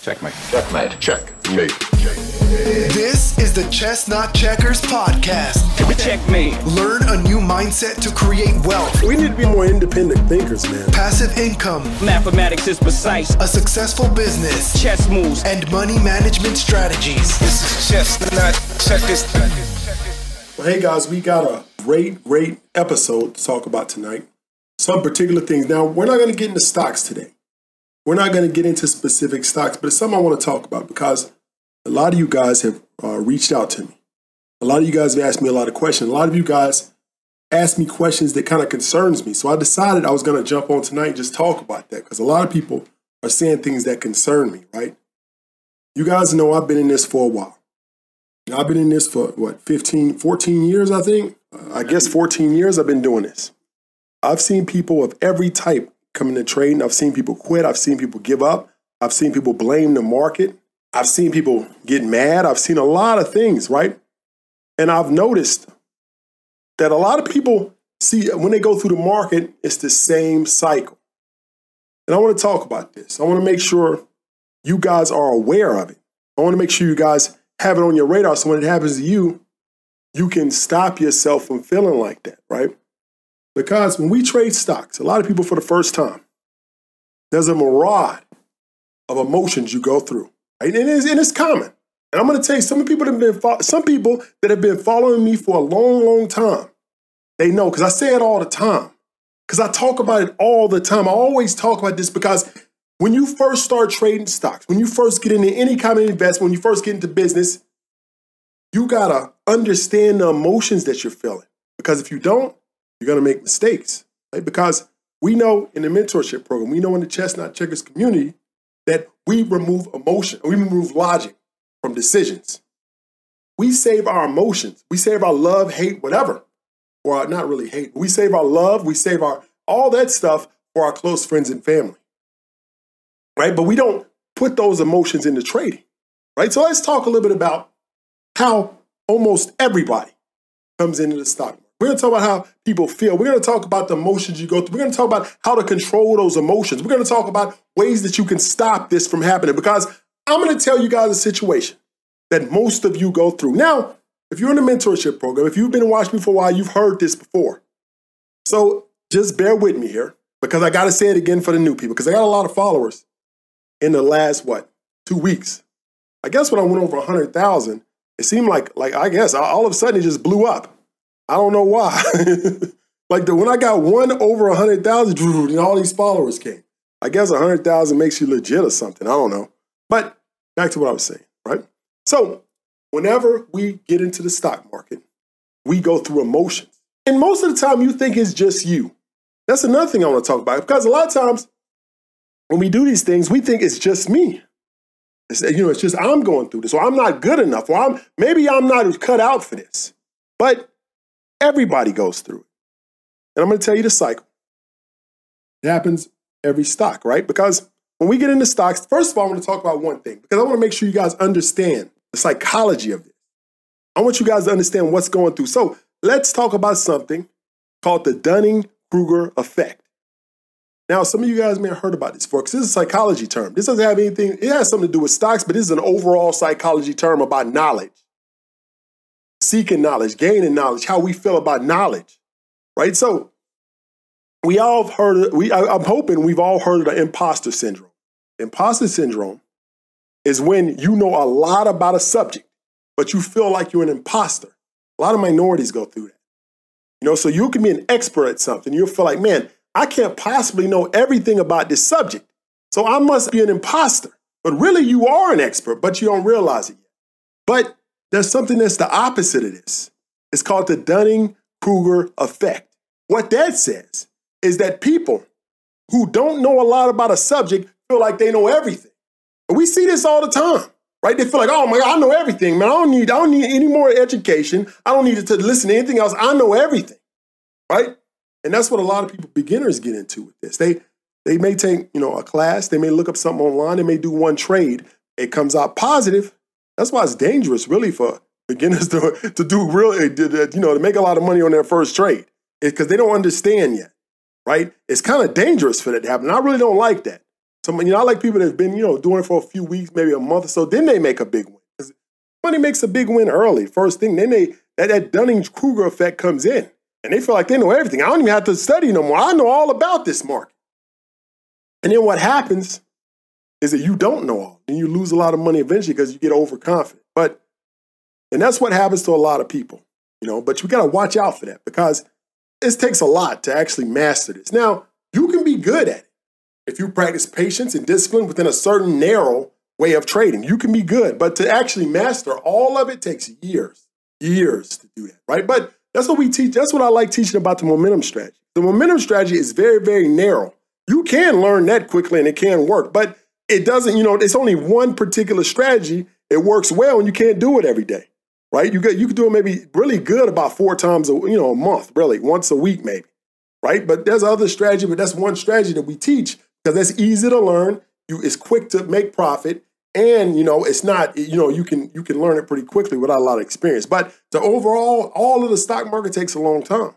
Checkmate. Checkmate. Checkmate. This is the Chestnut Checkers podcast. Checkmate. Learn a new mindset to create wealth. We need to be more independent thinkers, man. Passive income. Mathematics is precise. A successful business. Chess moves. And money management strategies. This is Chestnut Checkers. Well, hey guys, we got a great episode to talk about tonight. Some particular things. Now, we're not going to get into stocks today. We're not going to get into specific stocks, but it's something I want to talk about because a lot of you guys have reached out to me. A lot of you guys have asked me a lot of questions. A lot of you guys asked me questions that kind of concerns me. So I decided I was going to jump on tonight and just talk about that because a lot of people are saying things that concern me, right? You guys know I've been in this for a while. Now, I've been in this for, 14 years, I think? I guess 14 years I've been doing this. I've seen people of every type come into trading. I've seen people quit. I've seen people give up. I've seen people blame the market. I've seen people get mad. I've seen a lot of things, right? And I've noticed that a lot of people see when they go through the market, it's the same cycle. And I want to talk about this. I want to make sure you guys are aware of it. I want to make sure you guys have it on your radar so when it happens to you, you can stop yourself from feeling like that, right? Because when we trade stocks, a lot of people for the first time, there's a myriad of emotions you go through. Right? And it's common. And I'm going to tell you, some people that have been following me for a long time, they know because I say it all the time, because I talk about it all the time. I always talk about this because when you first start trading stocks, when you first get into any kind of investment, when you first get into business, you got to understand the emotions that you're feeling. Because if you don't, you're going to make mistakes, right? Because we know in the mentorship program, we know in the Chestnut Checkers community that we remove emotion, we remove logic from decisions. We save our emotions. We save our love, hate, whatever, or not really hate. We save our love. We save our all that stuff for our close friends and family, right? But we don't put those emotions into trading, right? So let's talk a little bit about how almost everybody comes into the stock market. We're going to talk about how people feel. We're going to talk about the emotions you go through. We're going to talk about how to control those emotions. We're going to talk about ways that you can stop this from happening because I'm going to tell you guys a situation that most of you go through. Now, if you're in the mentorship program, if you've been watching me for a while, you've heard this before. So just bear with me here because I got to say it again for the new people because I got a lot of followers in the last, 2 weeks. I guess when I went over 100,000, it seemed like I guess all of a sudden it just blew up. I don't know why. When I got one over 100,000, and all these followers came. I guess 100,000 makes you legit or something. I don't know. But back to what I was saying, right? So whenever we get into the stock market, we go through emotions. And most of the time you think it's just you. That's another thing I want to talk about because a lot of times when we do these things, we think it's just me. It's just I'm going through this or I'm not good enough or maybe I'm not cut out for this. But everybody goes through it. And I'm going to tell you the cycle. It happens every stock, right? Because when we get into stocks, first of all, I want to talk about one thing because I want to make sure you guys understand the psychology of this. I want you guys to understand what's going through. So let's talk about something called the Dunning-Kruger effect. Now, some of you guys may have heard about this before because this is a psychology term. This doesn't have anything, it has something to do with stocks, but this is an overall psychology term about knowledge. Seeking knowledge, gaining knowledge, how we feel about knowledge, right? So we all have heard, I'm hoping we've all heard of the imposter syndrome. Imposter syndrome is when you know a lot about a subject, but you feel like you're an imposter. A lot of minorities go through that. So you can be an expert at something. You'll feel like, man, I can't possibly know everything about this subject. So I must be an imposter. But really you are an expert, but you don't realize it yet. But there's something that's the opposite of this. It's called the Dunning-Kruger effect. What that says is that people who don't know a lot about a subject feel like they know everything. And we see this all the time, right? They feel like, oh my God, I know everything, man. I don't need any more education. I don't need to listen to anything else. I know everything, right? And that's what a lot of people, beginners, get into with this. They may take, a class. They may look up something online. They may do one trade. It comes out positive. That's why it's dangerous, really, for beginners to do really, to make a lot of money on their first trade. It's because they don't understand yet, right? It's kind of dangerous for that to happen. I really don't like that. Some, I like people that's been, doing it for a few weeks, maybe a month or so. Then they make a big win. Because somebody makes a big win early, first thing. Then that Dunning-Kruger effect comes in. And they feel like they know everything. I don't even have to study no more. I know all about this market. And then what happens is that you don't know all. And you lose a lot of money eventually because you get overconfident. And that's what happens to a lot of people, but you got to watch out for that because it takes a lot to actually master this. Now, you can be good at it. If you practice patience and discipline within a certain narrow way of trading, you can be good. But to actually master all of it takes years to do that, right? But that's what we teach. That's what I like teaching about the momentum strategy. The momentum strategy is very, very narrow. You can learn that quickly and it can work, but it doesn't, it's only one particular strategy. It works well and you can't do it every day, right? You can do it maybe really good about 4 times, a month, really, once a week maybe, right? But there's other strategy, but that's one strategy that we teach because that's easy to learn. It's quick to make profit and, it's not, you can learn it pretty quickly without a lot of experience. But the overall, all of the stock market takes a long time.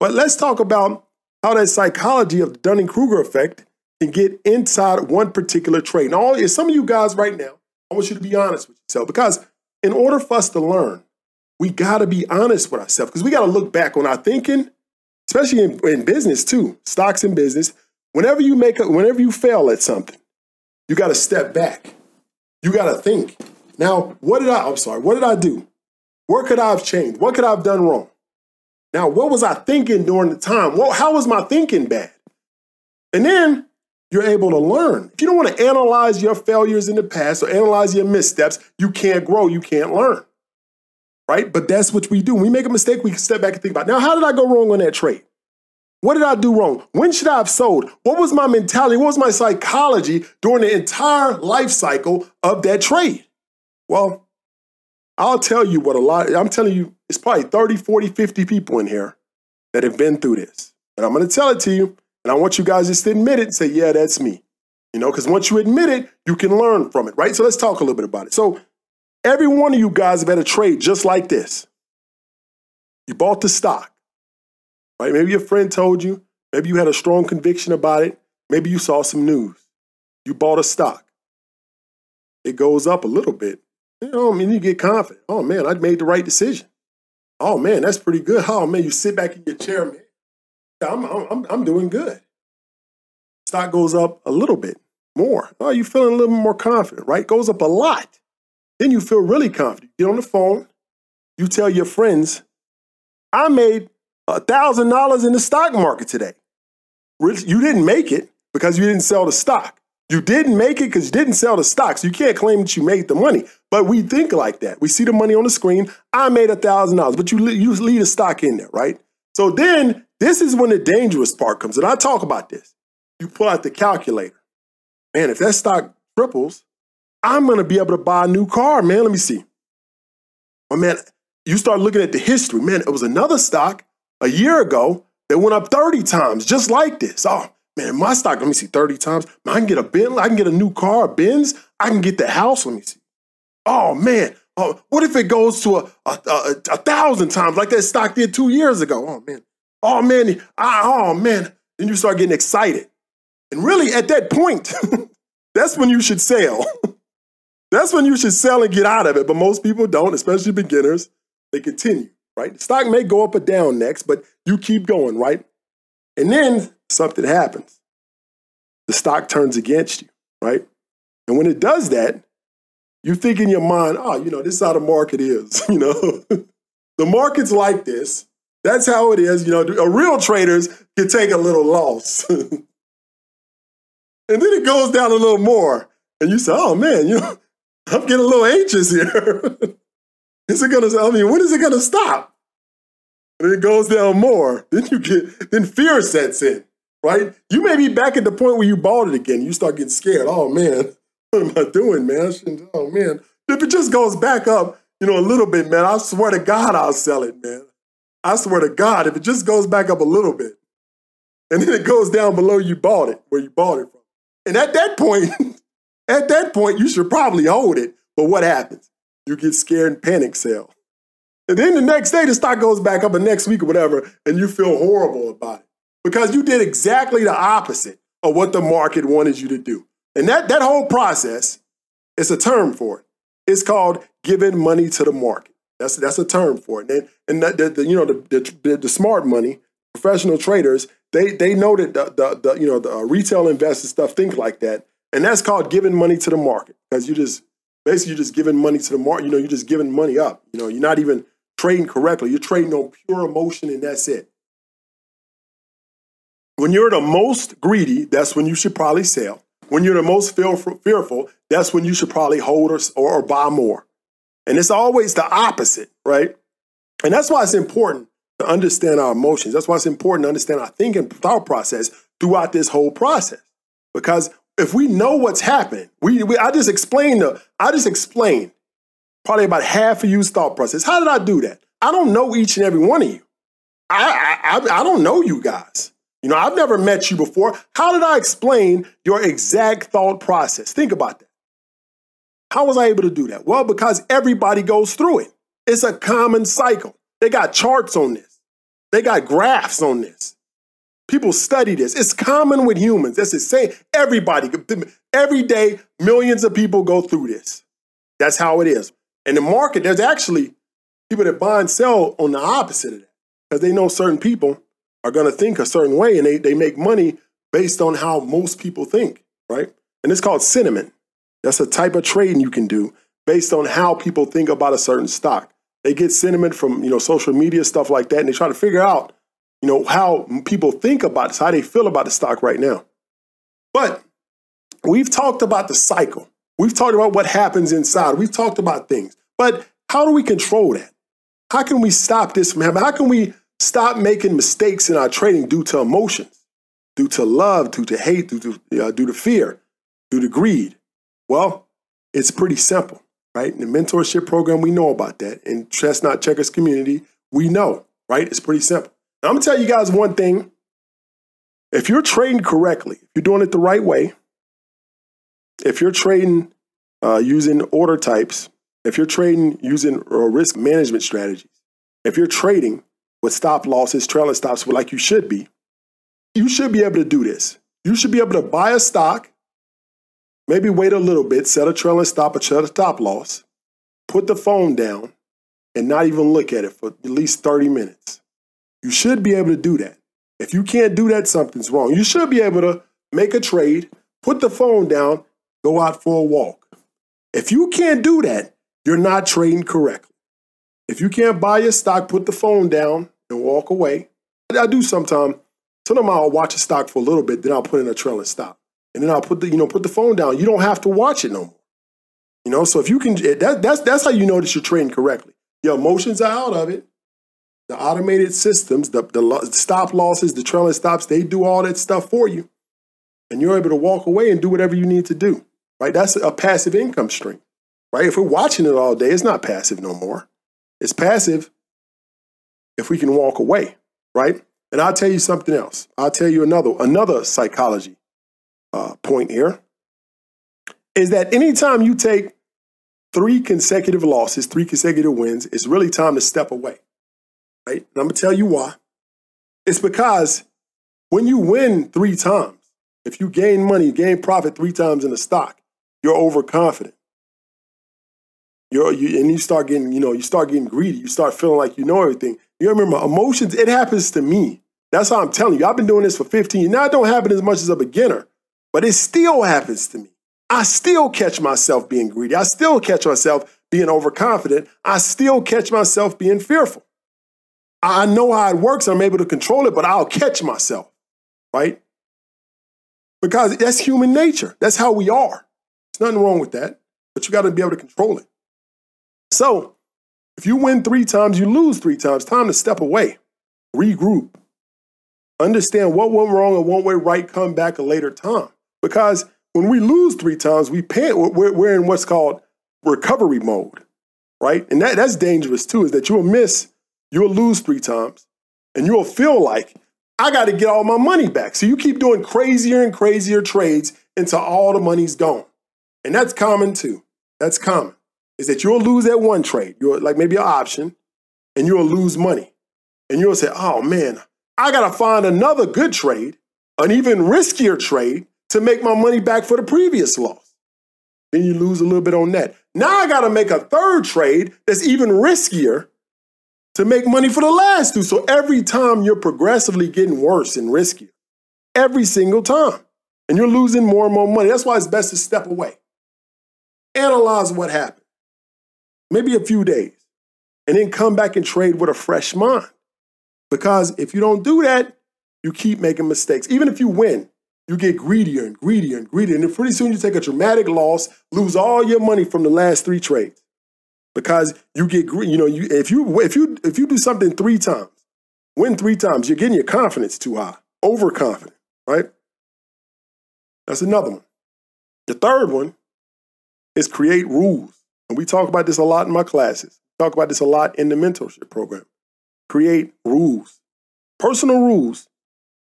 But let's talk about how that psychology of the Dunning-Kruger effect can get inside one particular trade. Now, some of you guys right now, I want you to be honest with yourself because in order for us to learn, we got to be honest with ourselves because we got to look back on our thinking, especially in business too, stocks and business. Whenever you fail at something, you got to step back. You got to think. Now, what did I do? Where could I have changed? What could I have done wrong? Now, what was I thinking during the time? How was my thinking bad? And then you're able to learn. If you don't want to analyze your failures in the past or analyze your missteps, you can't grow, you can't learn, right? But that's what we do. When we make a mistake, we can step back and think about it. Now, how did I go wrong on that trade? What did I do wrong? When should I have sold? What was my mentality? What was my psychology during the entire life cycle of that trade? Well, I'll tell you I'm telling you, it's probably 30, 40, 50 people in here that have been through this. And I'm going to tell it to you. And I want you guys just to admit it and say, yeah, that's me. Because once you admit it, you can learn from it, right? So let's talk a little bit about it. So every one of you guys have had a trade just like this. You bought the stock, right? Maybe your friend told you. Maybe you had a strong conviction about it. Maybe you saw some news. You bought a stock. It goes up a little bit. You get confident. Oh, man, I made the right decision. Oh, man, that's pretty good. Oh, man, you sit back in your chair, man. I'm doing good. Stock goes up a little bit more. Oh, you're feeling a little more confident, right? Goes up a lot. Then you feel really confident. Get on the phone. You tell your friends, I made $1,000 in the stock market today. You didn't make it because you didn't sell the stock. You didn't make it because you didn't sell the stock. So you can't claim that you made the money. But we think like that. We see the money on the screen. I made $1,000, but you leave the stock in there, right? So then, this is when the dangerous part comes, and I talk about this. You pull out the calculator. Man, if that stock triples, I'm going to be able to buy a new car, man. Let me see. But man, you start looking at the history. Man, it was another stock a year ago that went up 30 times just like this. Oh, man, my stock, let me see, 30 times. Man, I can get a Bentley. I can get a new car, a Benz. I can get the house. Let me see. Oh, man. Oh, what if it goes to 1,000 times like that stock did 2 years ago? Oh, man. Oh, man. Oh, man. Then you start getting excited. And really, at that point, that's when you should sell. That's when you should sell and get out of it. But most people don't, especially beginners. They continue, right? The stock may go up or down next, but you keep going, right? And then something happens. The stock turns against you, right? And when it does that, you think in your mind, oh, this is how the market is, The market's like this. That's how it is. Real traders can take a little loss. And then it goes down a little more. And you say, oh, man, I'm getting a little anxious here. When is it going to stop? And it goes down more. Then fear sets in, right? You may be back at the point where you bought it again. You start getting scared. Oh, man, what am I doing, man? Oh, man. If it just goes back up, a little bit, man, I swear to God, I'll sell it, man. I swear to God, if it just goes back up a little bit and then it goes down below where you bought it from. And at that point, you should probably hold it. But what happens? You get scared and panic sell. And then the next day, the stock goes back up, or next week or whatever, and you feel horrible about it because you did exactly the opposite of what the market wanted you to do. And that whole process, it's a term for it. It's called giving money to the market. That's a term for it. And the smart money, professional traders, they know that the retail investors stuff think like that, and that's called giving money to the market, because you're just giving money to the market. You're just giving money up. You're not even trading correctly. You're trading on pure emotion, and that's it. When you're the most greedy, that's when you should probably sell. When you're the most fearful, that's when you should probably hold or buy more. And it's always the opposite, right? And that's why it's important to understand our emotions. That's why it's important to understand our thinking, thought process throughout this whole process. Because if we know what's happening, I just explained probably about half of you's thought process. How did I do that? I don't know each and every one of you. I don't know you guys. I've never met you before. How did I explain your exact thought process? Think about that. How was I able to do that? Well, because everybody goes through it. It's a common cycle. They got charts on this. They got graphs on this. People study this. It's common with humans. That's insane. Everybody, every day, millions of people go through this. That's how it is. And the market, there's actually people that buy and sell on the opposite of that, because they know certain people are going to think a certain way, and they make money based on how most people think, right? And it's called sentiment. That's a type of trading you can do based on how people think about a certain stock. They get sentiment from, social media, stuff like that, and they try to figure out, how people think about this, how they feel about the stock right now. But we've talked about the cycle. We've talked about what happens inside. We've talked about things. But how do we control that? How can we stop this from happening? How can we stop making mistakes in our trading due to emotions, due to love, due to hate, due to fear, due to greed? Well, it's pretty simple, right? In the mentorship program, we know about that. In Chestnut Checkers community, we know, right? It's pretty simple. Now, I'm going to tell you guys one thing. If you're trading correctly, if you're doing it the right way, if you're trading using order types, if you're trading using risk management strategies, if you're trading with stop losses, trailing stops, like you should be able to do this. You should be able to buy a stock, maybe wait a little bit, set a trailing stop, set a stop loss, put the phone down, and not even look at it for at least 30 minutes. You should be able to do that. If you can't do that, something's wrong. You should be able to make a trade, put the phone down, go out for a walk. If you can't do that, you're not trading correctly. If you can't buy your stock, put the phone down and walk away. I do sometimes. Sometimes I'll watch a stock for a little bit, then I'll put in a trailing stop, and then I'll put the phone down. You don't have to watch it no more. So if you can, that's how you know that you're trading correctly. Your emotions are out of it. The automated systems, the stop losses, the trailing stops, they do all that stuff for you, and you're able to walk away and do whatever you need to do. Right? That's a passive income stream. Right? If we're watching it all day, it's not passive no more. It's passive if we can walk away, right? And I'll tell you something else. I'll tell you another psychology point here, is that anytime you take three consecutive losses, three consecutive wins, it's really time to step away, right? And I'm going to tell you why. It's because when you win three times, if you gain money, gain profit three times in a stock, you're overconfident. You start getting, you start getting greedy. You start feeling like you know everything. You remember, emotions, it happens to me. That's how I'm telling you. I've been doing this for 15 years. Now, it don't happen as much as a beginner, but it still happens to me. I still catch myself being greedy. I still catch myself being overconfident. I still catch myself being fearful. I know how it works. I'm able to control it, but I'll catch myself, right? Because that's human nature. That's how we are. There's nothing wrong with that, but you got to be able to control it. So if you win three times, you lose three times, time to step away, regroup, understand what went wrong and what went right, come back a later time. Because when we lose three times, we're in what's called recovery mode, right? And that's dangerous too, is that you'll lose three times and you'll feel like I got to get all my money back. So you keep doing crazier and crazier trades until all the money's gone. And that's common too. That's common. Is that you'll lose that one trade, like maybe an option, and you'll lose money. And you'll say, oh man, I got to find another good trade, an even riskier trade to make my money back for the previous loss. Then you lose a little bit on that. Now I got to make a third trade that's even riskier to make money for the last two. So every time you're progressively getting worse and riskier, every single time. And you're losing more and more money. That's why it's best to step away. Analyze what happened. Maybe a few days. And then come back and trade with a fresh mind. Because if you don't do that, you keep making mistakes. Even if you win, you get greedier and greedier and greedier. And pretty soon you take a dramatic loss, lose all your money from the last three trades. Because you get greedy. You know, if you do something three times, win three times, you're getting your confidence too high. Overconfident, right? That's another one. The third one is create rules. And we talk about this a lot in my classes. We talk about this a lot in the mentorship program. Create rules, personal rules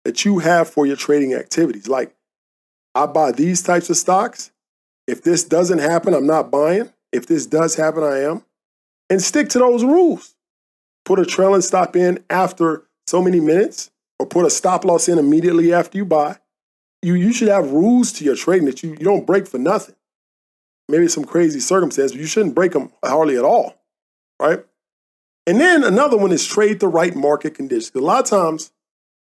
that you have for your trading activities. Like, I buy these types of stocks. If this doesn't happen, I'm not buying. If this does happen, I am. And stick to those rules. Put a trailing stop in after so many minutes, or put a stop loss in immediately after you buy. You should have rules to your trading that you don't break for nothing. Maybe some crazy circumstance, but you shouldn't break them hardly at all, right? And then another one is trade the right market conditions. A lot of times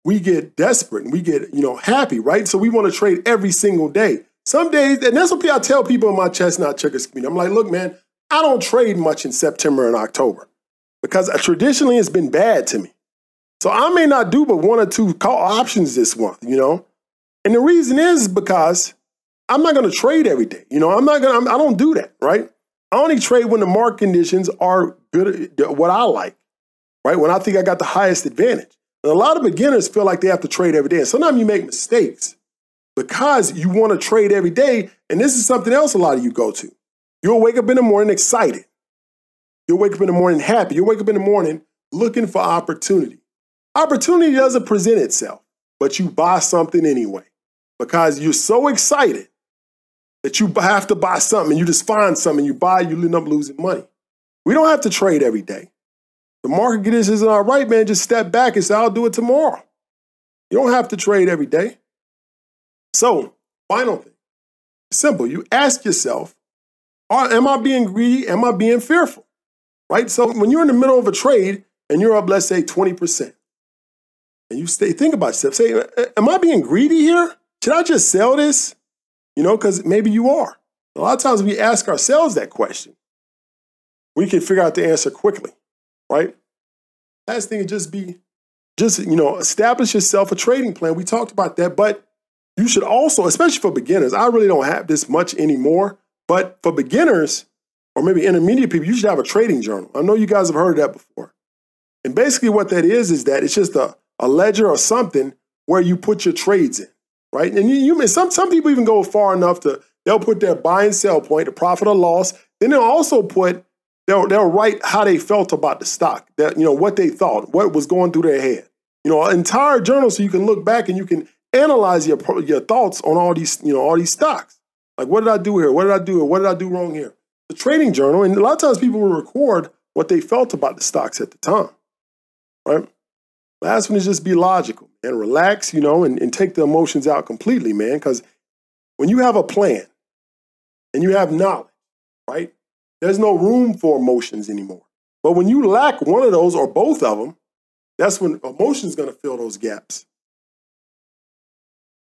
we get desperate and we get, happy, right? So we want to trade every single day. Some days, and that's what I tell people in my Chestnut Checkers community. I'm like, look, man, I don't trade much in September and October because traditionally it's been bad to me. So I may not do but one or two call options this month, And the reason is because I'm not going to trade every day. I don't do that, right? I only trade when the market conditions are good, what I like, right? When I think I got the highest advantage. And a lot of beginners feel like they have to trade every day. And sometimes you make mistakes because you want to trade every day. And this is something else a lot of you go to. You'll wake up in the morning excited. You'll wake up in the morning happy. You'll wake up in the morning looking for opportunity. Opportunity doesn't present itself, but you buy something anyway. Because you're so excited that you have to buy something. You just find something. You buy, you end up losing money. We don't have to trade every day. The market conditions are all right, man. Just step back and say, I'll do it tomorrow. You don't have to trade every day. So, final thing. Simple. You ask yourself, am I being greedy? Am I being fearful? Right? So, when you're in the middle of a trade and you're up, let's say, 20%, and you think about yourself. Say, am I being greedy here? Should I just sell this? Because maybe you are. A lot of times we ask ourselves that question. We can figure out the answer quickly, right? Last thing is just establish yourself a trading plan. We talked about that, but you should also, especially for beginners, I really don't have this much anymore, but for beginners or maybe intermediate people, you should have a trading journal. I know you guys have heard that before. And basically what that is that it's just a ledger or something where you put your trades in. Right? And some people even go far enough to, they'll put their buy and sell point, the profit or loss. Then they'll also they'll write how they felt about the stock, what they thought, what was going through their head. An entire journal so you can look back and you can analyze your thoughts on all these stocks. Like, what did I do here? What did I do? What did I do wrong here? The trading journal. And a lot of times people will record what they felt about the stocks at the time, right? Last one is just be logical and relax, and take the emotions out completely, man. Because when you have a plan and you have knowledge, right, there's no room for emotions anymore. But when you lack one of those or both of them, that's when emotion's going to fill those gaps.